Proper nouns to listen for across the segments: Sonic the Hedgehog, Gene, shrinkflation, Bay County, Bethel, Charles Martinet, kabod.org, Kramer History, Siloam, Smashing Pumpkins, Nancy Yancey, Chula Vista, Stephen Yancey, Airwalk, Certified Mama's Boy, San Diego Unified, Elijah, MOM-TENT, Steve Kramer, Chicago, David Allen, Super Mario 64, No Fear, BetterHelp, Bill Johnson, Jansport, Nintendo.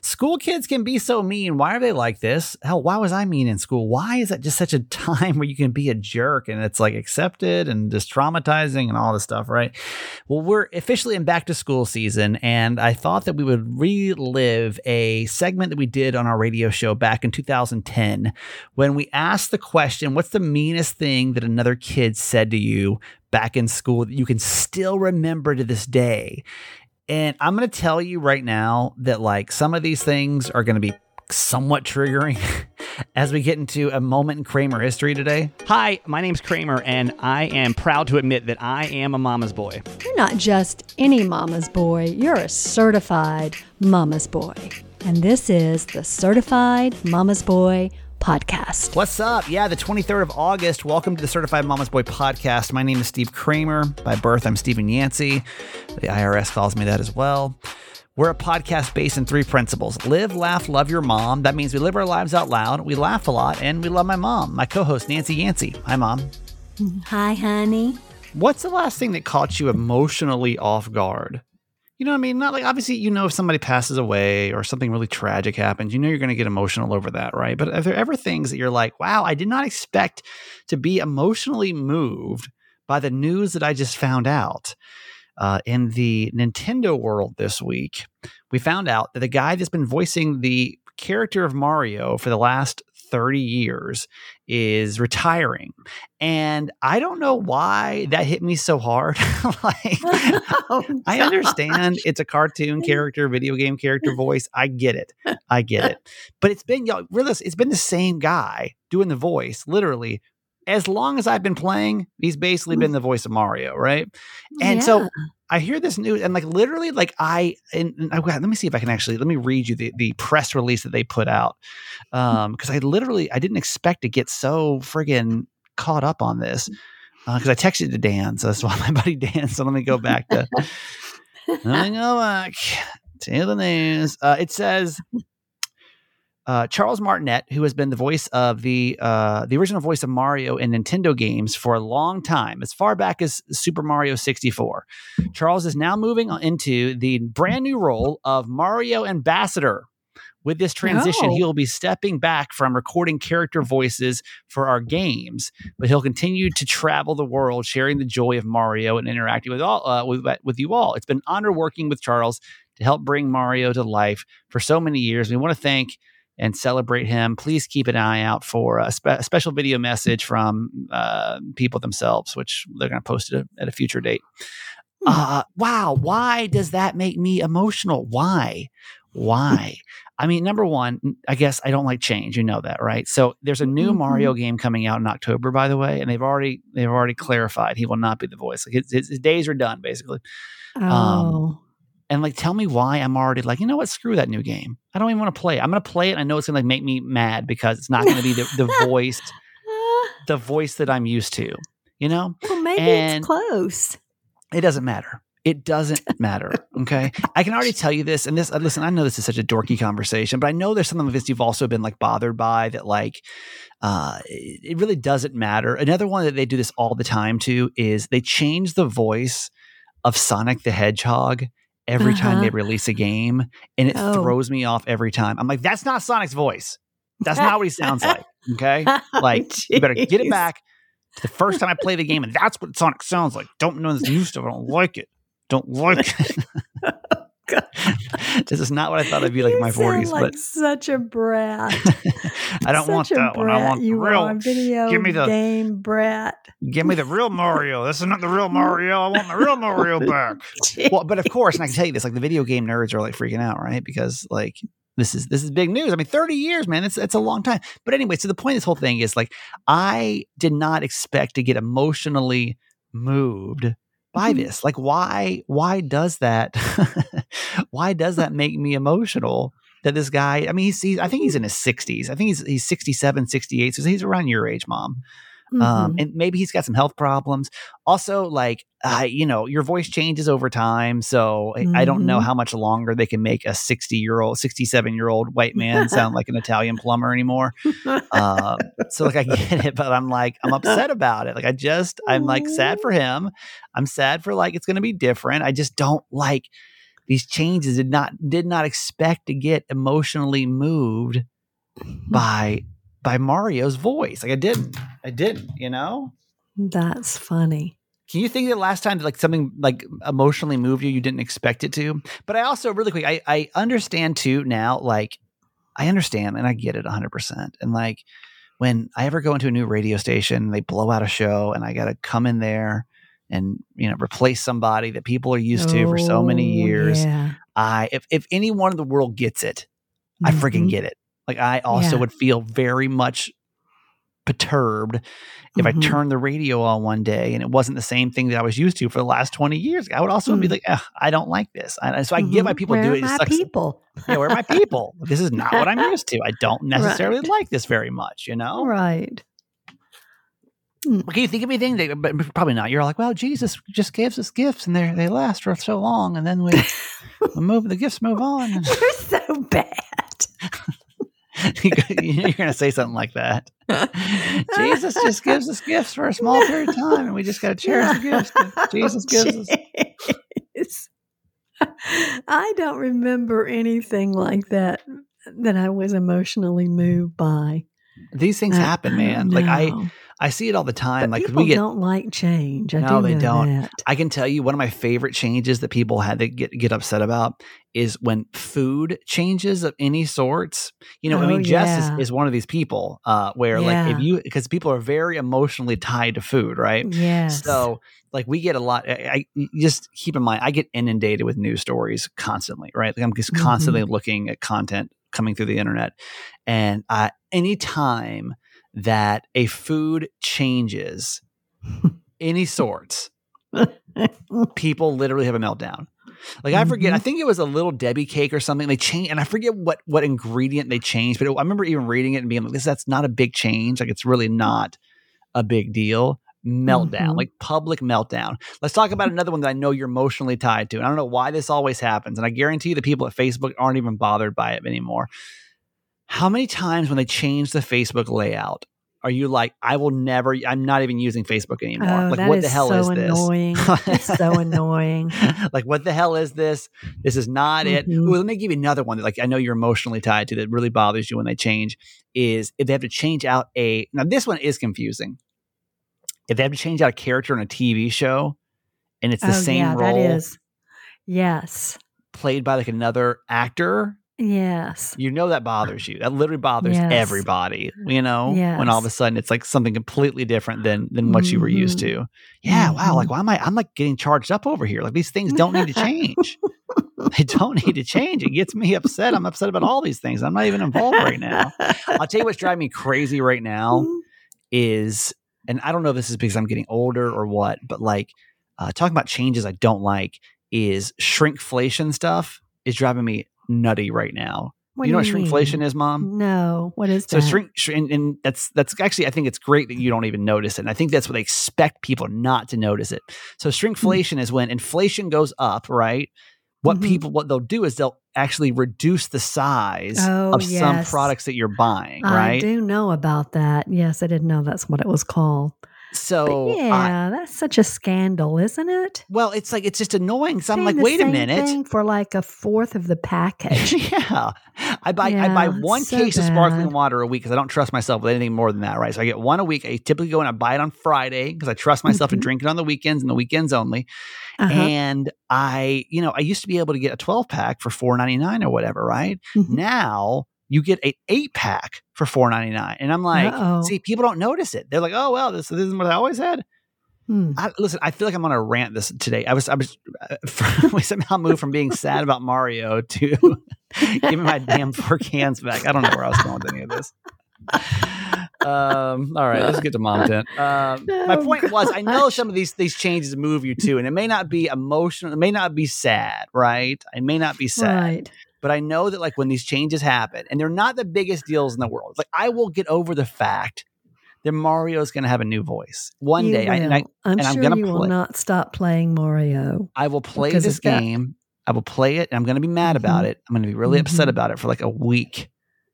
School kids can be so mean. Why are they like this? Hell, why was I mean in school? Why is that just such a time where you can be a jerk and it's like accepted and just traumatizing and all this stuff, right? Well, we're officially in back to school season, and I thought that we would relive a segment that we did on our radio show back in 2010 when we asked the question, what's the meanest thing that another kid said to you back in school that you can still remember to this day? And I'm going to tell you right now that like some of these things are going to be somewhat triggering as we get into a moment in Kramer history today. Hi, my name's Kramer, and I am proud to admit that I am a mama's boy. You're not just any mama's boy. You're a certified mama's boy. And this is the Certified Mama's Boy podcast. What's up? Yeah, the 23rd of August. Welcome to the Certified Mama's Boy podcast. My name is Steve Kramer. By birth, I'm Stephen Yancey. The IRS calls me that as well. We're a podcast based in three principles. Live, laugh, love your mom. That means we live our lives out loud, we laugh a lot, and we love my mom, my co-host, Nancy Yancey. Hi, Mom. Hi, honey. What's the last thing that caught you emotionally off guard? You know what I mean? Not like, obviously, you know, if somebody passes away or something really tragic happens, you know, you're going to get emotional over that, right? But are there ever things that you're like, wow, I did not expect to be emotionally moved by the news that I just found out? In the Nintendo world this week, we found out that the guy that's been voicing the character of Mario for the last 30 years is retiring. And I don't know why that hit me so hard. Like, oh, I understand it's a cartoon character, video game character voice. I get it. But it's been, y'all realize, it's been the same guy doing the voice literally as long as I've been playing. He's basically been the voice of Mario, right? And so I hear this news, and like literally, like let me see if I can actually, let me read you the press release that they put out, because I didn't expect to get so friggin' caught up on this, because I texted to Dan, so that's why my buddy Dan. So let me go back to the news. It says. Charles Martinet, who has been the voice of the original voice of Mario in Nintendo games for a long time, as far back as Super Mario 64. Charles is now moving into the brand new role of Mario Ambassador. With this transition, he'll be stepping back from recording character voices for our games, but he'll continue to travel the world, sharing the joy of Mario and interacting with all with you all. It's been an honor working with Charles to help bring Mario to life for so many years. We want to thank and celebrate him. Please keep an eye out for a special video message from people themselves, which they're going to post it at a future date. Wow. Why does that make me emotional? Why? I mean, number one, I guess I don't like change. You know that, right? So there's a new Mario game coming out in October, by the way, and they've already clarified he will not be the voice. Like his days are done, basically. And like, tell me why I'm already like, you know what? Screw that new game. I don't even want to play it. I'm going to play it. I know it's going to like make me mad because it's not going to be the voice that I'm used to, you know? Well, maybe it's close. It doesn't matter. Okay. I can already tell you this. And this, listen, I know this is such a dorky conversation, but I know there's something of this you've also been like bothered by that. Like, it really doesn't matter. Another one that they do this all the time too, is they change the voice of Sonic the Hedgehog every time they release a game, and it throws me off every time. I'm like, that's not Sonic's voice. That's not what he sounds like. Okay. Like, you better get it back to the first time I play the game, and that's what Sonic sounds like. Don't know this new stuff. I don't like it. This is not what I thought I'd be like in my 40s. Like, but such a brat. I don't want that one. I want game brat. Give me the real Mario. This is not the real Mario. I want the real Mario back. Well, but of course, and I can tell you this, like the video game nerds are like freaking out, right? Because like this is big news. I mean, 30 years, man. It's a long time. But anyway, so the point of this whole thing is like I did not expect to get emotionally moved by this. Like, why does that make me emotional that this guy, I mean, I think he's in his 60s. I think he's 67, 68. So he's around your age, Mom. And maybe he's got some health problems. Also, like, you know, your voice changes over time. So I don't know how much longer they can make a 67-year-old white man sound like an Italian plumber anymore. So like, I get it, but I'm upset about it. Like, I'm sad for him. I'm sad for like, it's going to be different. I just don't like these changes did not expect to get emotionally moved by Mario's voice. Like I didn't, you know? That's funny. Can you think that last time like something like emotionally moved you didn't expect it to? But I also really quick, I understand too now, like I understand and I get it 100%. And like when I ever go into a new radio station, they blow out a show and I got to come in there and, you know, replace somebody that people are used to for so many years. Yeah. If anyone in the world gets it, I freaking get it. Like I also would feel very much perturbed if I turned the radio on one day and it wasn't the same thing that I was used to for the last 20 years. I would also be like, I don't like this. And so I get why people do it. Where are my people? Yeah, where are my people? This is not what I'm used to. I don't necessarily like this very much, you know? Right. Well, can you think of anything? But probably not. You're like, well, Jesus just gives us gifts and they last for so long. And then we move, the gifts move on. And... You're so bad. You're going to say something like that. Jesus just gives us gifts for a small period of time, and we just got to cherish the gifts that Jesus gives us. I don't remember anything like that that I was emotionally moved by. These things happen, man. Like I see it all the time. But like people don't like change. No, they don't. That. I can tell you one of my favorite changes that people had to get upset about is when food changes of any sorts. You know, Jess is one of these people where like if you, because people are very emotionally tied to food, right? Yes. So like we get a lot. I just keep in mind, I get inundated with news stories constantly, right? Like I'm just constantly looking at content coming through the internet, and any time that a food changes any sorts, people literally have a meltdown. Like I forget, I think it was a little Debbie cake or something. They changed, and I forget what ingredient they changed, but I remember even reading it and being like, that's not a big change. Like it's really not a big deal. Meltdown, like public meltdown. Let's talk about another one that I know you're emotionally tied to. And I don't know why this always happens. And I guarantee you the people at Facebook aren't even bothered by it anymore. How many times when they change the Facebook layout are you like, I'm not even using Facebook anymore. Oh, like, what the hell is this? It's so annoying. Like, what the hell is this? This is not it. Ooh, let me give you another one that like I know you're emotionally tied to that really bothers you when they change is if they have to change out now this one is confusing. If they have to change out a character in a TV show and it's the same role. That is. Yes. Played by like another actor. Yes. You know that bothers you. That literally bothers everybody, you know, when all of a sudden it's like something completely different than what you were used to. Yeah. Wow. Like, why am I'm like getting charged up over here? Like these things don't need to change. They don't need to change. It gets me upset. I'm upset about all these things. I'm not even involved right now. I'll tell you what's driving me crazy right now is, and I don't know if this is because I'm getting older or what, but like talking about changes I don't like is shrinkflation stuff is driving me nutty right now. You know what shrinkflation is, Mom? No. What is that? So and that's actually, I think it's great that you don't even notice it. And I think that's what they expect people not to notice it. So shrinkflation is when inflation goes up, right? What they'll do is they'll actually reduce the size of some products that you're buying, right? I do know about that. Yes, I didn't know that's what it was called. So that's such a scandal, isn't it? Well, it's like it's just annoying. So I'm like, wait a minute, thing for like a fourth of the package. I buy one case of sparkling water a week because I don't trust myself with anything more than that, right? So I get one a week. I typically go and I buy it on Friday because I trust myself to drink it on the weekends and the weekends only. And I used to be able to get a 12 pack for $4.99 or whatever, right? Now you get an 8-pack for $4.99. And I'm like, see, people don't notice it. They're like, oh, well, this is what I always had. Listen, I feel like I'm on a rant this today. We somehow moved from being sad about Mario to give me my damn 4 cans back. I don't know where I was going with any of this. All right, let's get to mom tent. My point was, I know some of these changes move you too, and it may not be emotional. It may not be sad, right? It may not be sad. Right. But I know that like when these changes happen and they're not the biggest deals in the world, like I will get over the fact that Mario is going to have a new voice one day. I'm sure you will not stop playing Mario. I will play this game. I will play it. And I'm going to be mad about it. I'm going to be really upset about it for like a week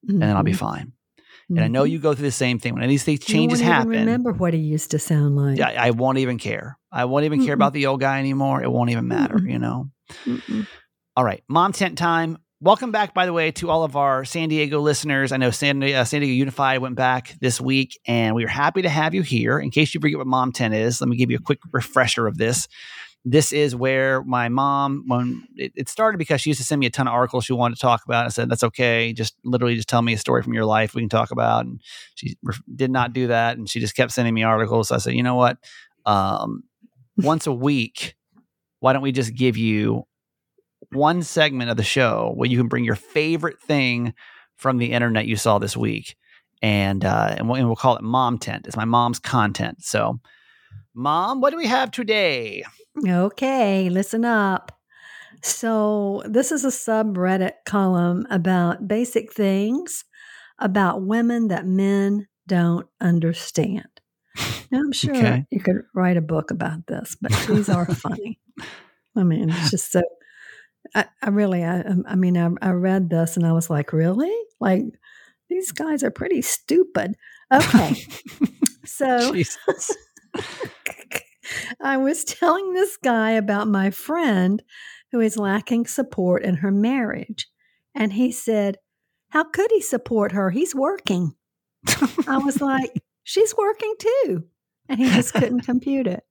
and then I'll be fine. And I know you go through the same thing. When these changes happen. I remember what he used to sound like. I won't even care. I won't even care about the old guy anymore. It won't even matter, you know? All right. Mom Tent time. Welcome back, by the way, to all of our San Diego listeners. I know San Diego Unified went back this week, and we are happy to have you here. In case you forget what Mom Tent is, let me give you a quick refresher of this. This is where my mom, when it started, because she used to send me a ton of articles she wanted to talk about. I said, that's okay. Just literally just tell me a story from your life we can talk about. And she did not do that. And she just kept sending me articles. So I said, you know what? Once a week, why don't we just give you one segment of the show where you can bring your favorite thing from the internet you saw this week. And we'll call it Mom Tent. It's my mom's content. So Mom, what do we have today? Okay, listen up. So this is a subreddit column about basic things about women that men don't understand. Now, I'm sure you could write a book about this, but these are funny. I mean, it's just so. I read this and I was like, really? Like, these guys are pretty stupid. Okay, so. Jesus. I was telling this guy about my friend who is lacking support in her marriage. And he said, how could he support her? He's working. I was like, she's working too. And he just couldn't compute it.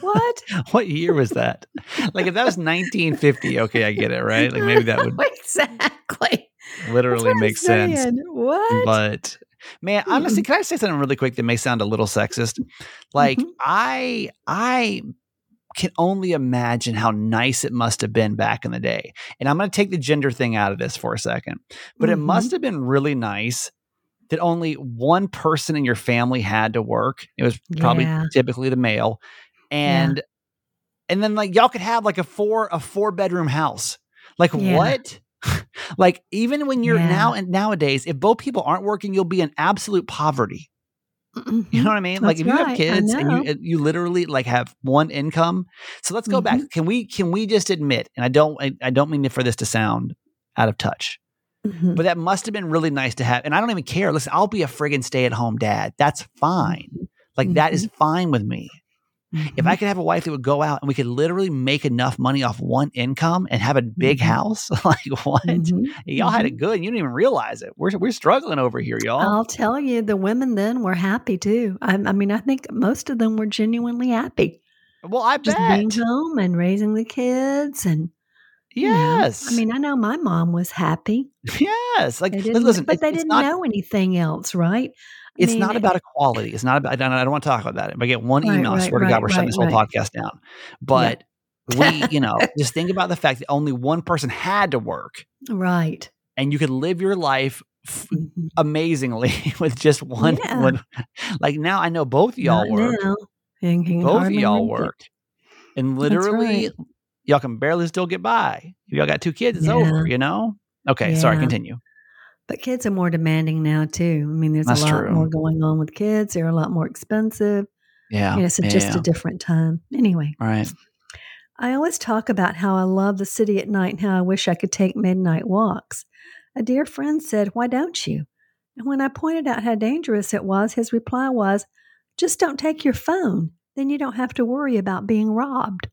What? What year was that? Like if that was 1950, okay, I get it, right? Like maybe that would exactly literally make sense. What? But man, honestly, can I say something really quick that may sound a little sexist? Like I can only imagine how nice it must have been back in the day. And I'm going to take the gender thing out of this for a second, but it must have been really nice that only one person in your family had to work. It was probably typically the male. And then like y'all could have like a four bedroom house. Like what? Like even when you're now and nowadays, if both people aren't working, you'll be in absolute poverty. You know what I mean? Like if you have kids and you literally like have one income. So let's go back. Can we just admit, and I don't mean for this to sound out of touch, but that must've been really nice to have. And I don't even care. Listen, I'll be a friggin' stay at home dad. That's fine. Like that is fine with me. If I could have a wife that would go out and we could literally make enough money off one income and have a big house, like what? Y'all had it good and you didn't even realize it. We're struggling over here, y'all. I'll tell you, the women then were happy too. I mean, I think most of them were genuinely happy. Well, I just bet. Being home and raising the kids and yes. You know, I mean, I know my mom was happy. Yes. Like, listen, but they didn't know anything else, right? It's not about equality. It's not about, I don't want to talk about that. If I get one email, I swear to God, we're shutting this whole podcast down. But we, you know, just think about the fact that only one person had to work. Right. And you could live your life amazingly with just one. Yeah. Like now I know both y'all work. Both y'all work. And literally y'all can barely still get by. If y'all got two kids, it's over, you know? Okay. Yeah. Sorry. Continue. But kids are more demanding now too. I mean, there's a lot more going on with kids. They're a lot more expensive. Yeah. You know, so just a different time. Anyway. Right. I always talk about how I love the city at night and how I wish I could take midnight walks. A dear friend said, why don't you? And when I pointed out how dangerous it was, his reply was, just don't take your phone. Then you don't have to worry about being robbed.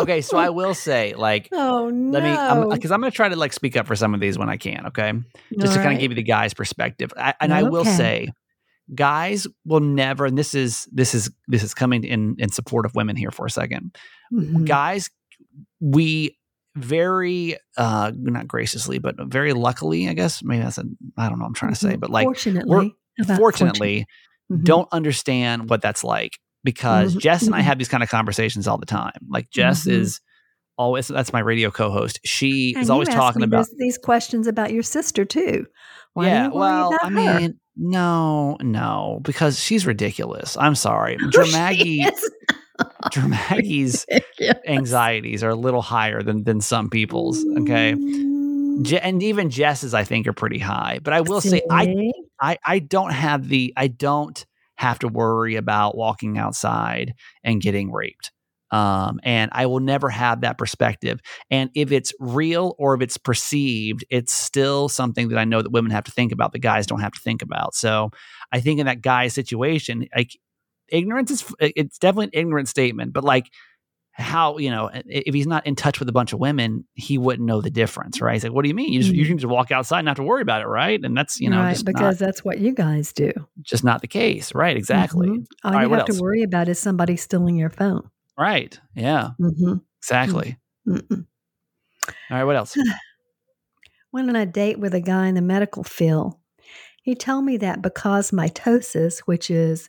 Okay, so I will say, like, oh no, because I'm going to try to like speak up for some of these when I can. Okay, just to kind of give you the guy's perspective, I will say, guys will never. And this is coming in support of women here for a second. Guys, we very not graciously, but very luckily, I guess. Maybe that's I don't know. I'm trying to say, but like, fortunately, don't understand what that's like. Because Jess and I have these kind of conversations all the time. Like Jess is always, that's my radio co-host. She is always talking about these questions about your sister too. Why do you worry about her? Mean, no, because she's ridiculous. I'm sorry. Dramagi's anxieties are a little higher than some people's. Okay. And even Jess's, I think, are pretty high, but I will say I don't have to worry about walking outside and getting raped. And I will never have that perspective. And if it's real or if it's perceived, it's still something that I know that women have to think about, that guys don't have to think about. So I think in that guy's situation, like ignorance is, it's definitely an ignorant statement, but like, how, you know, if he's not in touch with a bunch of women, he wouldn't know the difference, right? He's like, what do you mean? You can just walk outside and not have to worry about it, right? And that's, you know, right, because that's what you guys do. Just not the case, right? Exactly. Mm-hmm. All you have to worry about is somebody stealing your phone. Right. Yeah. Mm-hmm. Exactly. Mm-hmm. All right. What else? Went on a date with a guy in the medical field. He told me that because mitosis, which is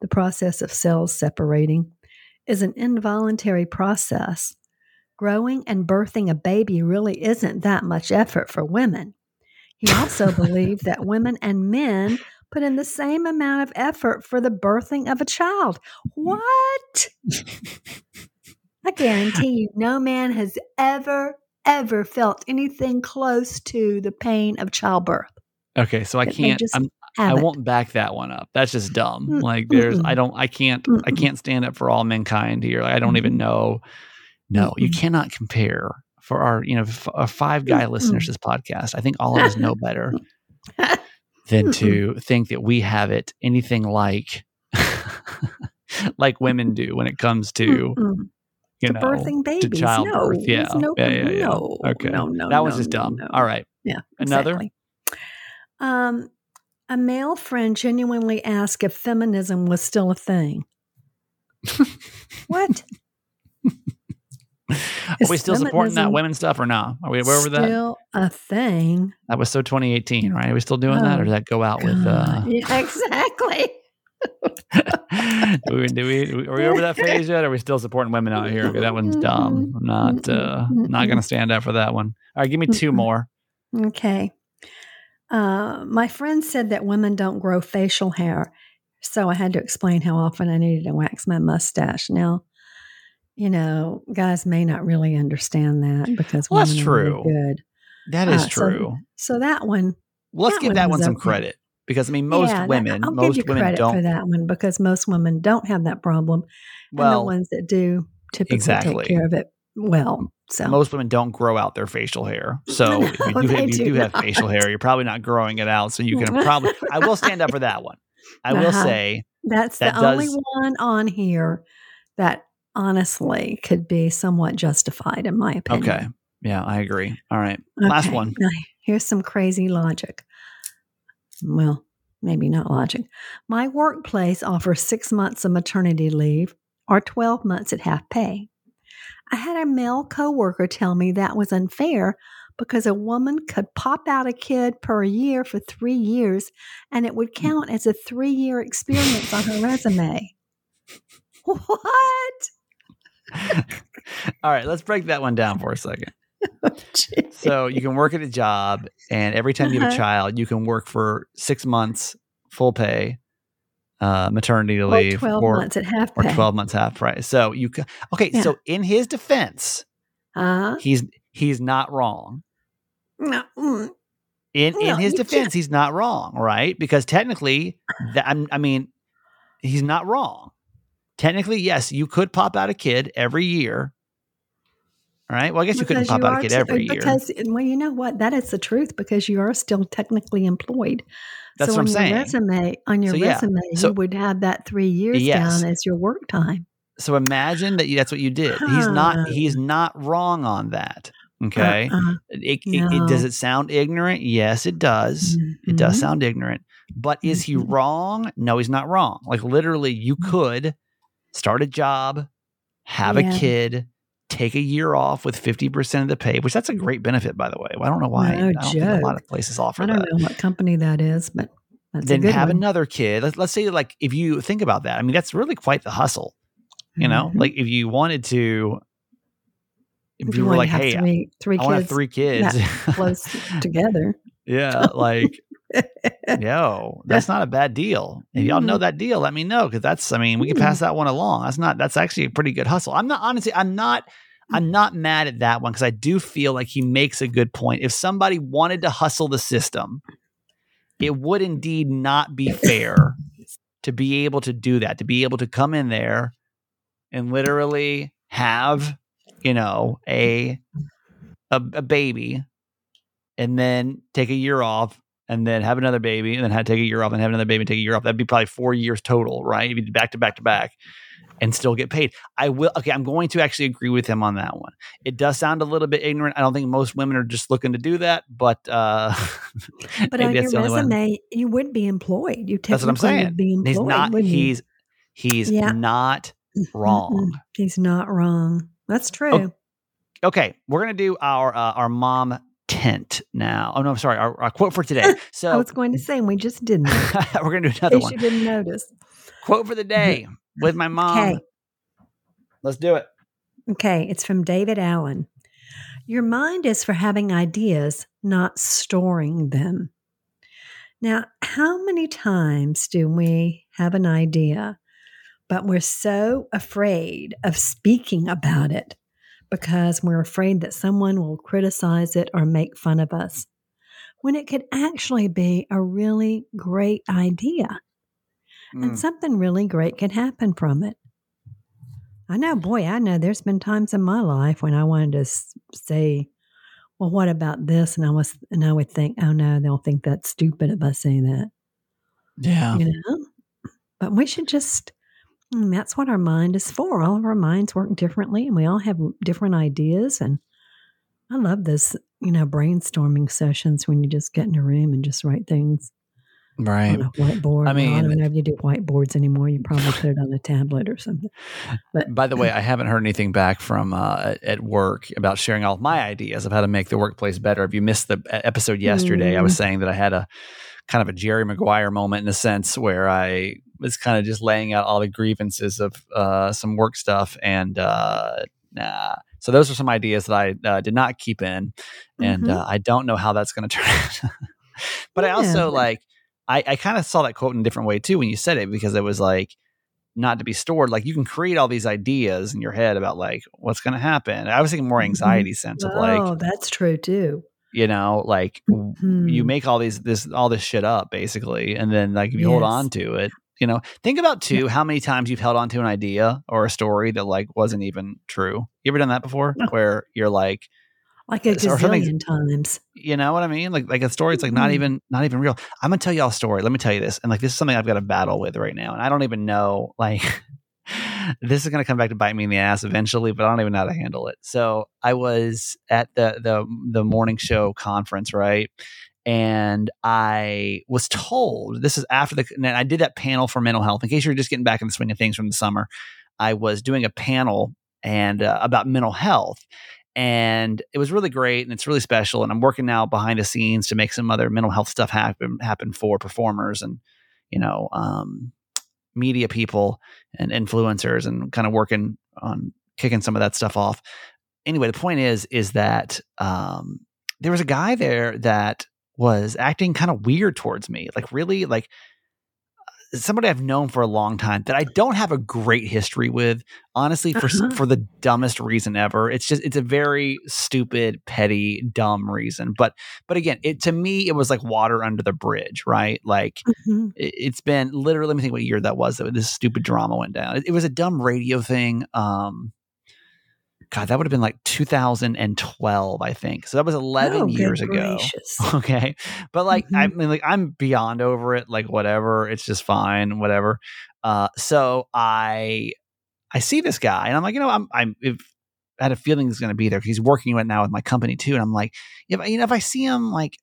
the process of cells separating, is an involuntary process, growing and birthing a baby really isn't that much effort for women. He also believed that women and men put in the same amount of effort for the birthing of a child. What? I guarantee you, no man has ever felt anything close to the pain of childbirth. Okay, so I can't. I won't back that one up. That's just dumb. Like there's, I can't stand up for all mankind here. Like, I don't even know. No, you cannot compare. For our, you know, our five guy listeners to this podcast, I think all of us know better than to think that we have it anything like, like women do when it comes to, you know, birthing babies, to childbirth. No, yeah. No, okay. No, that was just dumb. No. All right. Yeah. Another. Exactly. A male friend genuinely asked if feminism was still a thing. What? Are we still supporting that women stuff or not? Are we aware of that? Still a thing. That was so 2018, right? Are we still doing that, or did that go out with? Yeah, exactly. Are we over that phase yet? Or are we still supporting women out here? That one's dumb. I'm not going to stand up for that one. All right, give me two more. Okay. My friend said that women don't grow facial hair, so I had to explain how often I needed to wax my mustache. Now, you know, guys may not really understand that because women that's true. Are really good. That is true. So that one, let's give that one some credit because I mean, most women don't for that one because most women don't have that problem. Well, and the ones that do typically take care of it well. So most women don't grow out their facial hair. So if you do have facial hair, you're probably not growing it out. So you can probably, I will stand up for that one. I will say. That's the only one on here that honestly could be somewhat justified in my opinion. Okay. Yeah, I agree. All right. Okay. Last one. Now, here's some crazy logic. Well, maybe not logic. My workplace offers 6 months of maternity leave or 12 months at half pay. I had a male coworker tell me that was unfair because a woman could pop out a kid per year for 3 years and it would count as a 3-year experience on her resume. What? All right, let's break that one down for a second. Oh, so you can work at a job and every time you have a child, you can work for 6 months full pay. Maternity leave or 12 months at half price. Or 12 months half price. So you can, okay. Yeah. So in his defense, he's not wrong. No. In his defense, he's not wrong. Right. Because technically he's not wrong. Technically. Yes. You could pop out a kid every year. All right. Well, I guess you couldn't pop out a kid every year. Well, you know what? That is the truth because you are still technically employed. That's what I'm saying. On your resume, you would have that 3 years down as your work time. So imagine that's what you did. He's not wrong on that. Okay. Does it sound ignorant? Yes, it does. Mm-hmm. It does sound ignorant. But is he wrong? No, he's not wrong. Like literally you could start a job, have a kid, take a year off with 50% of the pay, which that's a great benefit, by the way. I don't know why. No I don't think a lot of places offer that. I don't know what company that is, but that's then a good have one. Another kid. Let's say, like, if you think about that, I mean, that's really quite the hustle. You know, like if you wanted to, if you were like, hey, I want to have 3 kids close together. Yeah, like. Yo, that's not a bad deal. If y'all know that deal, let me know because that's. I mean, we can pass that one along. That's actually a pretty good hustle. I'm not mad at that one because I do feel like he makes a good point. If somebody wanted to hustle the system, it would indeed not be fair to be able to do that. To be able to come in there and literally have, you know, a baby, and then take a year off. And then have another baby, and then take a year off, and have another baby, and take a year off. That'd be probably 4 years total, right? You'd be back to back to back. and still get paid. I will. Okay, I'm going to actually agree with him on that one. It does sound a little bit ignorant. I don't think most women are just looking to do that, but on your resume, you would be employed. You technically, that's what I'm saying. Be employed, he's not. He's not wrong. He's not wrong. That's true. Okay, we're gonna do our mom tent now. Oh no, I'm sorry. Our quote for today. So I was going to say, and we just didn't. We're gonna do another one. You didn't notice. Quote for the day with my mom. Okay. Let's do it. Okay, it's from David Allen. Your mind is for having ideas, not storing them. Now, how many times do we have an idea, but we're so afraid of speaking about it because we're afraid that someone will criticize it or make fun of us, when it could actually be a really great idea? And something really great can happen from it. I know there's been times in my life when I wanted to say, well, what about this? And I would think, oh no, they'll think that's stupid if I say that. Yeah. You know? But we should just, that's what our mind is for. All of our minds work differently and we all have different ideas. And I love this, brainstorming sessions when you just get in a room and just write things. Right. On a whiteboard. I don't know if you do whiteboards anymore. You probably put it on a tablet or something. But by the way, I haven't heard anything back from at work about sharing all of my ideas of how to make the workplace better. If you missed the episode yesterday, I was saying that I had a kind of a Jerry Maguire moment in a sense where I was kind of just laying out all the grievances of some work stuff and so those are some ideas that I did not keep in, and I don't know how that's going to turn out. But I also I kind of saw that quote in a different way too when you said it, because it was like not to be stored. Like you can create all these ideas in your head about like what's going to happen. I was thinking more anxiety sense of like, oh, that's true too. You make all this shit up basically. And then like, if you hold on to it, think about how many times you've held on to an idea or a story that like wasn't even true. You ever done that before where you're like a gazillion times. You know what I mean? Like a story, it's like not even real. I'm going to tell y'all a story. Let me tell you this. And like, this is something I've got a battle with right now. And I don't even know, like, this is going to come back to bite me in the ass eventually, but I don't even know how to handle it. So I was at the morning show conference, right? And I was told, this is after and I did that panel for mental health. In case you're just getting back in the swing of things from the summer, I was doing a panel and about mental health. And it was really great and it's really special. And I'm working now behind the scenes to make some other mental health stuff happen for performers and, media people and influencers, and kind of working on kicking some of that stuff off. Anyway, the point is that there was a guy there that was acting kind of weird towards me, like really like somebody I've known for a long time that I don't have a great history with, honestly, for the dumbest reason ever. It's a very stupid, petty, dumb reason. But again, to me, it was like water under the bridge, right? Like it's been literally, let me think what year that was that this stupid drama went down. It was a dumb radio thing. God, that would have been like 2012, I think. So that was 11 years ago. Okay. But like, I'm beyond over it. Like whatever, it's just fine, whatever. So I see this guy and I'm like, I had a feeling he's going to be there. He's working right now with my company too. And I'm like, if I see him, like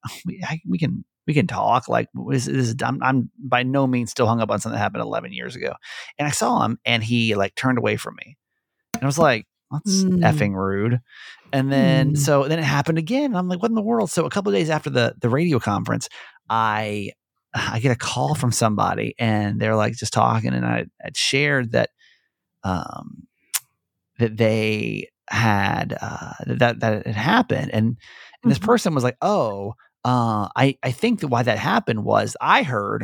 we can talk. Like this, I'm by no means still hung up on something that happened 11 years ago. And I saw him and he like turned away from me. And I was like, that's effing rude. And then, then it happened again. And I'm like, what in the world? So a couple of days after the radio conference, I get a call from somebody and they're like just talking. And I shared that, that they had, that it happened. And this person was like, I think that why that happened was I heard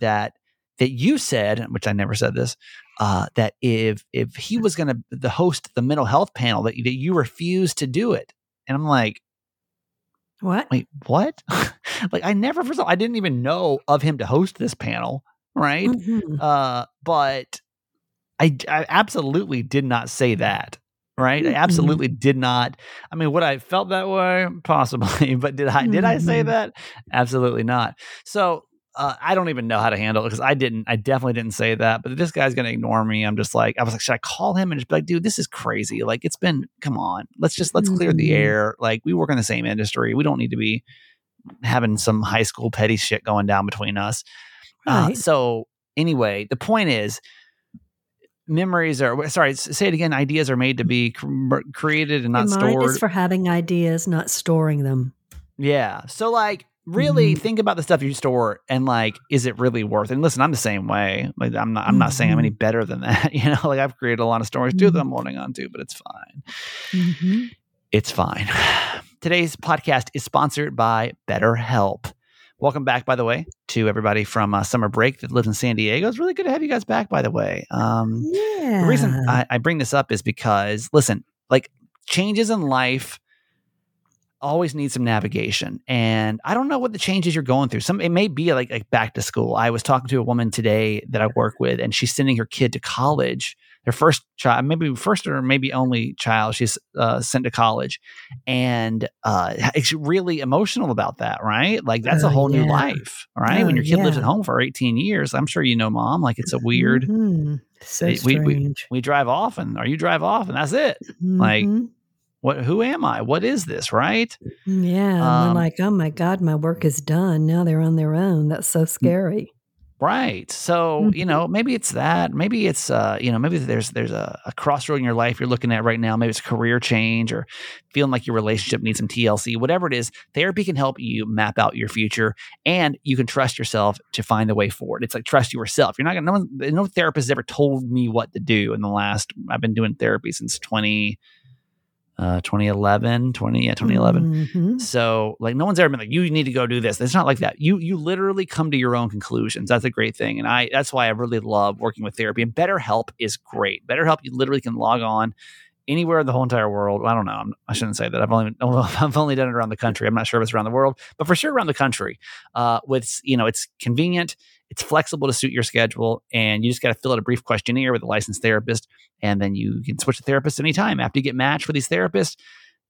that you said, which I never said this, that if he was going to host the mental health panel, that you refused to do it. And I'm like, what? Wait, what? Like I didn't even know of him to host this panel. Right. But I absolutely did not say that. Right. I absolutely did not. I mean, would I felt that way? Possibly. But did I say that? Absolutely not. So I don't even know how to handle it because I definitely didn't say that, but this guy's going to ignore me. I'm just like, I was like, should I call him and just be like, dude, this is crazy. Like, it's been, come on, let's clear the air. Like, we work in the same industry. We don't need to be having some high school petty shit going down between us. Right. So anyway, the point is memories are, sorry, say it again. Ideas are made to be created and not stored. Your mind is for having ideas, not storing them. Yeah. So like, really think about the stuff you store and like, is it really worth it? And listen, I'm the same way. Like I'm not saying I'm any better than that. You know, like I've created a lot of stories too that I'm holding on to, but it's fine. Mm-hmm. It's fine. Today's podcast is sponsored by BetterHelp. Welcome back, by the way, to everybody from summer break that lives in San Diego. It's really good to have you guys back, by the way. The reason I bring this up is because, listen, like changes in life always need some navigation. And I don't know what the changes you're going through. It may be like back to school. I was talking to a woman today that I work with, and she's sending her kid to college, their first child, maybe first or maybe only child she's sent to college. And it's really emotional about that, right? Like that's a whole new life, right? When your kid lives at home for 18 years, I'm sure you know, Mom, like it's a weird, so we drive off and, or you drive off and that's it. Mm-hmm. Like, what, who am I? What is this? Right. Yeah. They're like, oh my God, my work is done. Now they're on their own. That's so scary. Right. So, you know, maybe it's that, maybe it's, you know, maybe there's a crossroad in your life you're looking at right now. Maybe it's career change or feeling like your relationship needs some TLC, whatever it is, therapy can help you map out your future and you can trust yourself to find the way forward. It's like, trust yourself. You're not going to, no therapist has ever told me what to do in the last, I've been doing therapy since 2011. Mm-hmm. So like no one's ever been like, you need to go do this. It's not like that. You literally come to your own conclusions. That's a great thing. And that's why I really love working with therapy, and BetterHelp is great. BetterHelp, you literally can log on anywhere in the whole entire world. I don't know. I shouldn't say that. I've only done it around the country. I'm not sure if it's around the world, but for sure around the country. With, you know, it's convenient. It's flexible to suit your schedule, and you just got to fill out a brief questionnaire with a licensed therapist, and then you can switch to therapist anytime. After you get matched with these therapists,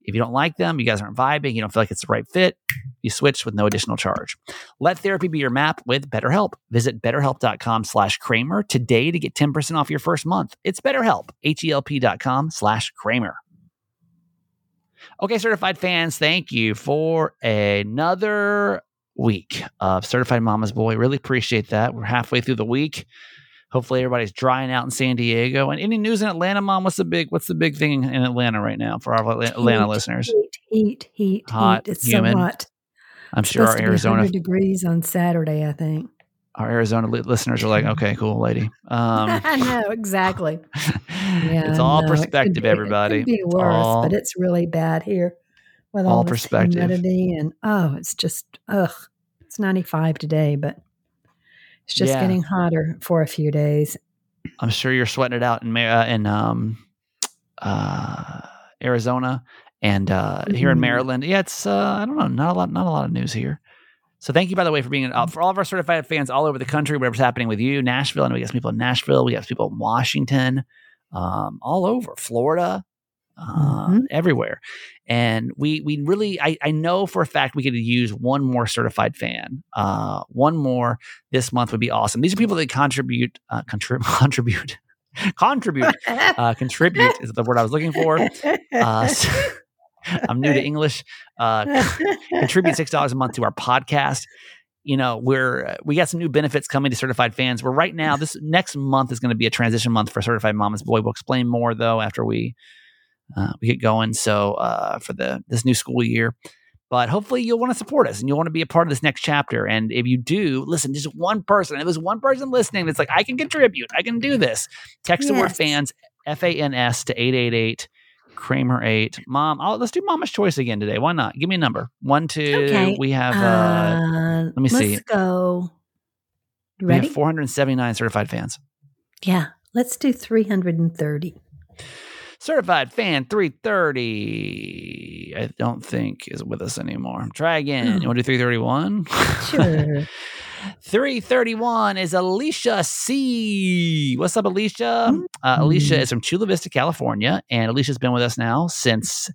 if you don't like them, you guys aren't vibing, you don't feel like it's the right fit, you switch with no additional charge. Let therapy be your map with BetterHelp. Visit BetterHelp.com/Kramer today to get 10% off your first month. It's BetterHelp, HELP.com/Kramer. Okay, certified fans, thank you for another week of Certified Mama's Boy. Really appreciate that. We're halfway through the week. Hopefully everybody's drying out in San Diego. And any news in Atlanta, Mom? What's the big thing in Atlanta right now for our Atlanta listeners? Heat. Hot, it's humid. So hot. I'm it's sure our Arizona 100 degrees on Saturday, I think. Our Arizona listeners are like, okay, cool, lady. I know, exactly. Yeah, it's all perspective, everybody. It could be worse, but it's really bad here. With all perspective. Humidity and it's just, it's 95 today, but it's just getting hotter for a few days. I'm sure you're sweating it out in Arizona and here in Maryland. Yeah, it's I don't know, not a lot of news here. So thank you, by the way, for being for all of our certified fans all over the country. Whatever's happening with you, Nashville. I know we got some people in Nashville. We got people in Washington, all over Florida. Everywhere. And we really, I know for a fact we could use one more certified fan. One more this month would be awesome. These are people that contribute is the word I was looking for. So, I'm new to English. Contribute $6 a month to our podcast. You know, we got some new benefits coming to certified fans. We're right now, this next month is going to be a transition month for Certified Mama's Boy. We'll explain more though, after we get going. So for this new school year, but hopefully you'll want to support us and you'll want to be a part of this next chapter. And if you do, listen, just one person, if there's one person listening that's like, I can contribute, I can do this. Text the word fans, FANS to 888 Kramer 8. Mom, let's do Mama's Choice again today. Why not? Give me a number. 1, 2. Okay. We have, let me see. Let's go. You ready? We have 479 certified fans. Yeah. Let's do 330. Certified fan 330, I don't think is with us anymore. Try again. You want to do 331? Sure. 331 is Alicia C. What's up, Alicia? Alicia is from Chula Vista, California, and Alicia's been with us now since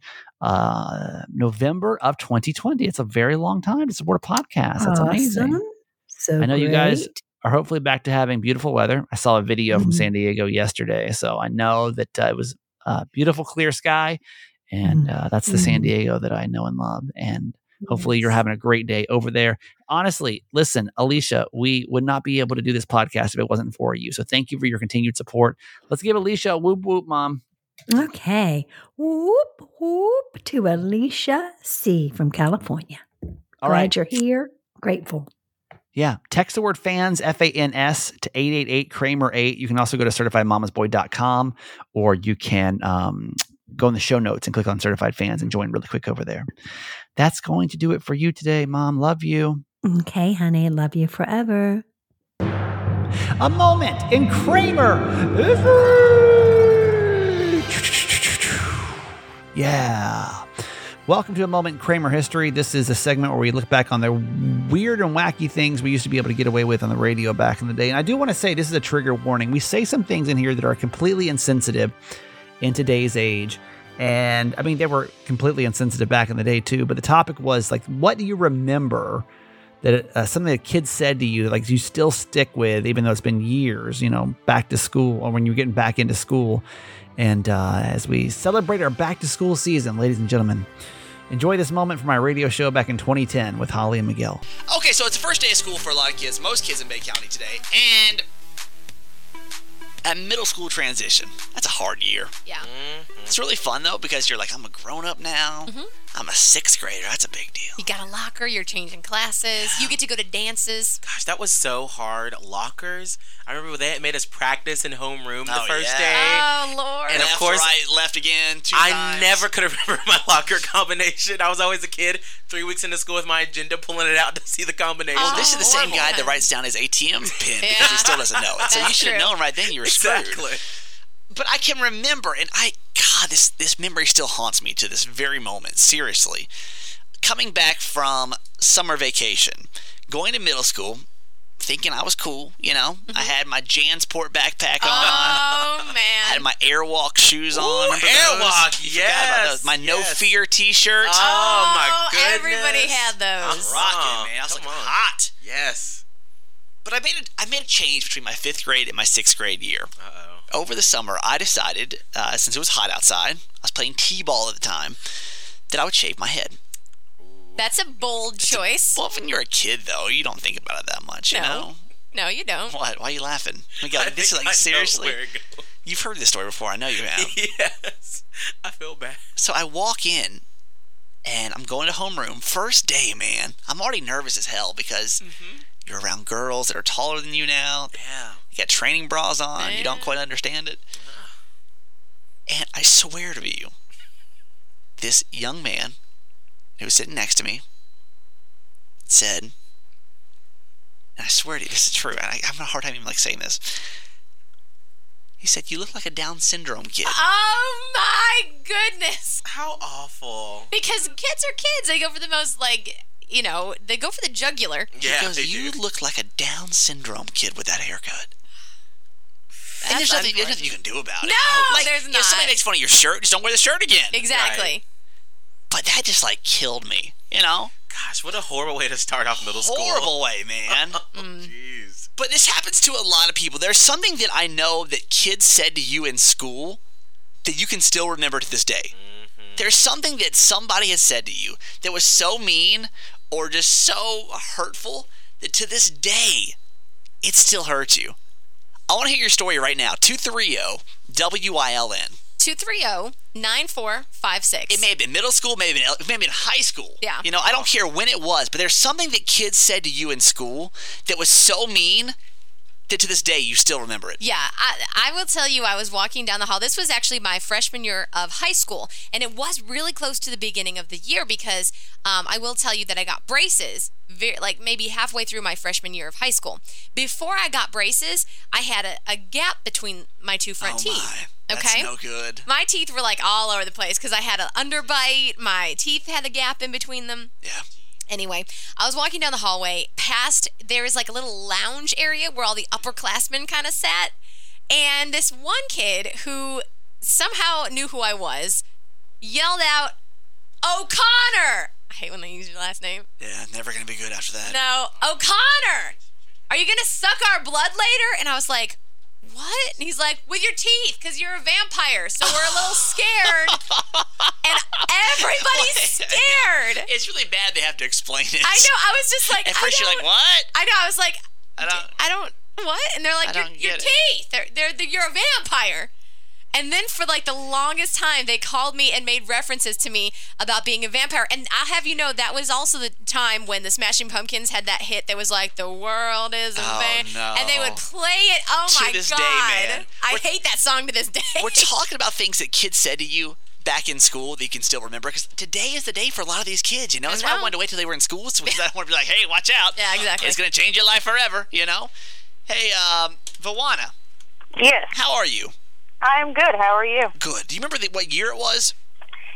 November of 2020. It's a very long time to support a podcast. That's awesome. Amazing. So I know you guys are hopefully back to having beautiful weather. I saw a video from San Diego yesterday, so I know that it was beautiful, clear sky, and that's the San Diego that I know and love. And hopefully you're having a great day over there. Honestly, listen, Alicia, we would not be able to do this podcast if it wasn't for you. So thank you for your continued support. Let's give Alicia a whoop, whoop, Mom. Okay. Whoop, whoop to Alicia C. from California. All right. Glad you're here. Grateful. Yeah. Text the word fans, FANS, to 888-Kramer8. You can also go to certifiedmamasboy.com, or you can go in the show notes and click on Certified Fans and join really quick over there. That's going to do it for you today, Mom. Love you. Okay, honey. Love you forever. A moment in Kramer. Yeah. Welcome to A Moment in Kramer History. This is a segment where we look back on the weird and wacky things we used to be able to get away with on the radio back in the day. And I do want to say this is a trigger warning. We say some things in here that are completely insensitive in today's age. And I mean, they were completely insensitive back in the day too, but the topic was like, what do you remember that something that kids said to you, like you still stick with, even though it's been years, you know, back to school or when you're getting back into school. And as we celebrate our back to school season, ladies and gentlemen, enjoy this moment from my radio show back in 2010 with Holly and Miguel. Okay. So it's the first day of school for a lot of kids, most kids in Bay County today. And a middle school transition. That's a hard year. Yeah. Mm-hmm. It's really fun, though, because you're like, I'm a grown-up now. Mm-hmm. I'm a sixth grader. That's a big deal. You got a locker. You're changing classes. You get to go to dances. Gosh, that was so hard. Lockers. I remember they made us practice in homeroom the first day. Oh, Lord. And, of course, right, left again, two times. Never could remember my locker combination. I was always a kid 3 weeks into school with my agenda, pulling it out to see the combination. Well, this is the same guy that writes down his ATM pin because he still doesn't know it. So you should have known right then you were screwed. Exactly. But I can remember, and this memory still haunts me to this very moment, seriously. Coming back from summer vacation, going to middle school, thinking I was cool, you know. Mm-hmm. I had my Jansport backpack on. Oh, man. I had my Airwalk shoes on. Remember Airwalk, those? Yes. My No Fear t-shirt. Oh, my goodness. Everybody had those. I'm rocking, man. I was hot. Yes. But I made a change between my fifth grade and my sixth grade year. Uh-oh. Over the summer, I decided, since it was hot outside, I was playing t-ball at the time, that I would shave my head. That's a bold choice. Well, when you're a kid, though, you don't think about it that much, you know? No, you don't. What? Why are you laughing? Miguel, this is like, seriously. You've heard this story before. I know you have. Yes. I feel bad. So I walk in, and I'm going to homeroom. First day, man. I'm already nervous as hell because... Mm-hmm. You're around girls that are taller than you now. Yeah. You got training bras on. Yeah. You don't quite understand it. And I swear to you, this young man who was sitting next to me said, and I swear to you, this is true. I'm having a hard time even like saying this. He said, "You look like a Down syndrome kid." Oh, my goodness. How awful. Because kids are kids. They go for the most, like... You know, they go for the jugular. Yeah, goes, you look like a Down syndrome kid with that haircut. And there's nothing you can do about it. No, like, there's not. If somebody makes fun of your shirt, just don't wear the shirt again. Exactly. Right. But that just, like, killed me, you know? Gosh, what a horrible way to start off middle school. Horrible way, man. Jeez. But this happens to a lot of people. There's something that I know that kids said to you in school that you can still remember to this day. Mm-hmm. There's something that somebody has said to you that was so mean or just so hurtful that to this day, it still hurts you. I want to hear your story right now. 230-WILN. 230-9456. It may have been middle school, maybe in high school. Yeah. You know, I don't care when it was, but there's something that kids said to you in school that was so mean that to this day, you still remember it. Yeah. I will tell you, I was walking down the hall. This was actually my freshman year of high school, and it was really close to the beginning of the year because I will tell you that I got braces, maybe halfway through my freshman year of high school. Before I got braces, I had a gap between my two front teeth. Okay? That's no good. My teeth were like all over the place because I had an underbite. My teeth had a gap in between them. Yeah. Anyway, I was walking down the hallway past, there is like a little lounge area where all the upperclassmen kind of sat. And this one kid who somehow knew who I was yelled out, "O'Connor!" I hate when they use your last name. Yeah, never going to be good after that. No, O'Connor! are you going to suck our blood later? And I was like, what? And he's like, with your teeth, because you're a vampire, so we're a little scared. And everybody's scared. Yeah. It's really bad they have to explain it. I know. I was just like, at first you're like, what? I know. I was like, I don't what? And they're like, your teeth. You're a vampire. And then for like the longest time, they called me and made references to me about being a vampire. And I'll have you know, that was also the time when the Smashing Pumpkins had that hit that was like, the world is a vampire. No. And they would play it. Oh, to my this God. Day, man. I hate that song to this day. We're talking about things that kids said to you back in school that you can still remember. Because today is the day for a lot of these kids, you know? That's why I wanted to wait till they were in school. So because I don't want to be like, hey, watch out. Yeah, exactly. It's going to change your life forever, you know? Hey, Vawana. Yes. How are you? I'm good. How are you? Good. Do you remember what year it was?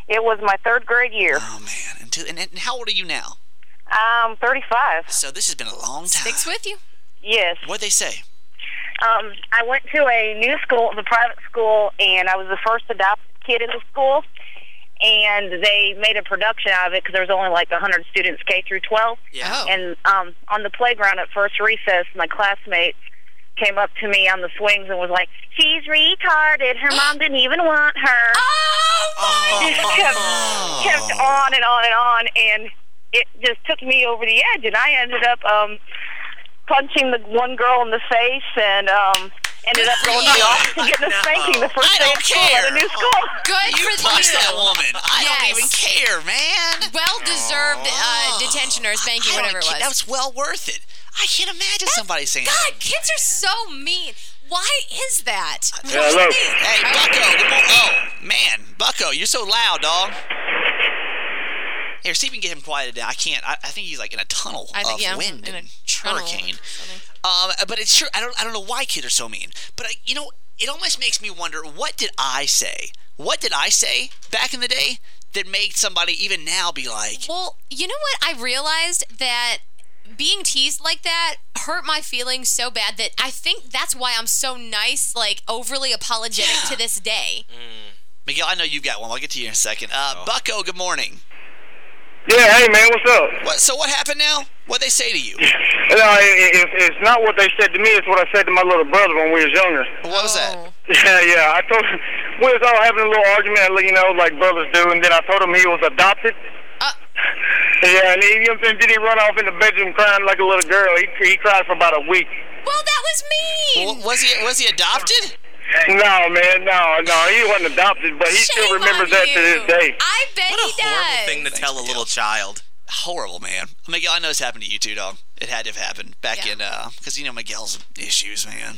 It was my third grade year. Oh, man. And how old are you now? I'm 35. So this has been a long time. Sticks with you. Yes. What'd they say? I went to a new school, the private school, and I was the first adopted kid in the school. And they made a production out of it because there was only like 100 students K through 12. Yeah. And on the playground at first recess, my classmates came up to me on the swings and was like, she's retarded. Her mom didn't even want her. Oh, my God. Kept on and on and on, and it just took me over the edge, and I ended up punching the one girl in the face and ended up going to the office and getting a spanking the first day of school at a new school. Good for you. You punched that woman. I don't even care, man. Well-deserved detention or spanking, whatever it was. That was well worth it. I can't imagine somebody saying that. God, kids are so mean. Why is that? Hello. Hey, Bucko. Good morning. Oh, man. Bucko, you're so loud, dog. Here, see if we can get him quieted down. I can't. I think he's like in a tunnel of wind and hurricane. But it's true. I don't know why kids are so mean. But, it almost makes me wonder, what did I say? What did I say back in the day that made somebody even now be like... Well, you know what? I realized that... being teased like that hurt my feelings so bad that I think that's why I'm so nice, like overly apologetic to this day. Mm. Miguel, I know you've got one. I'll get to you in a second. Bucko, good morning. Yeah, hey man, what's up? So what happened now? What they say to you? No, it's not what they said to me. It's what I said to my little brother when we was younger. What was that? Yeah. I told him, we was all having a little argument, like brothers do, and then I told him he was adopted. Yeah, and he run off in the bedroom crying like a little girl. He cried for about a week. Well, that was mean. Well, was he adopted? No, man, no, he wasn't adopted, but he still remembers that to this day. I bet he does. What a horrible thing to tell a little child. Horrible, man. Miguel, I know this happened to you too, dog. It had to have happened back in, because Miguel's issues, man.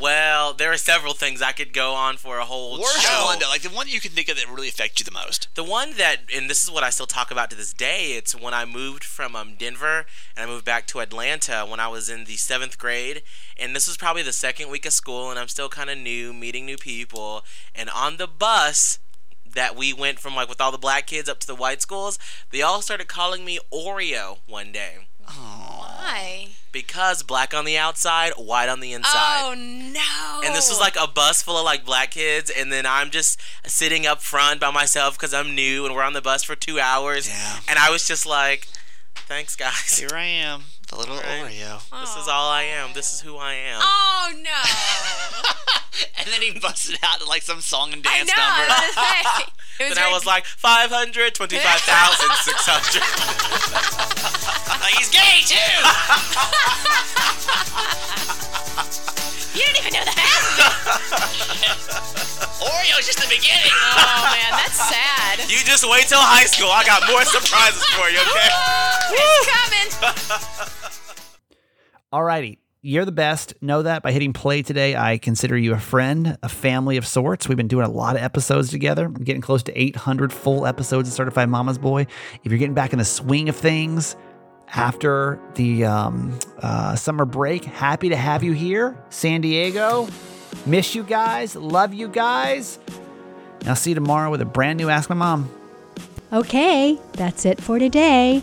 Well, there are several things I could go on for a whole show. One, though, like the one you can think of that really affected you the most. The one that, and this is what I still talk about to this day, it's when I moved from Denver and I moved back to Atlanta when I was in the 7th grade. And this was probably the second week of school, and I'm still kind of new, meeting new people. And on the bus... that we went from with all the black kids up to the white schools, they all started calling me Oreo one day. Why? Because black on the outside, white on the inside. Oh, no. And this was like a bus full of black kids, and then I'm just sitting up front by myself because I'm new, and we're on the bus for 2 hours. Yeah. And I was just like, thanks, guys. Here I am. The little Oreo. This is all I am. This is who I am. Oh, no. And then he busted out some song and dance number. Then I was like, 525,600. He's gay, too. You didn't even know that happened. Oreo's just the beginning. Oh, man, that's sad. You just wait till high school. I got more surprises for you, okay? It's coming. Alrighty. You're the best. Know that by hitting play today. I consider you a friend, a family of sorts. We've been doing a lot of episodes together. I'm getting close to 800 full episodes of Certified Mama's Boy. If you're getting back in the swing of things after the summer break, happy to have you here. San Diego, miss you guys. Love you guys. And I'll see you tomorrow with a brand new Ask My Mom. Okay, that's it for today.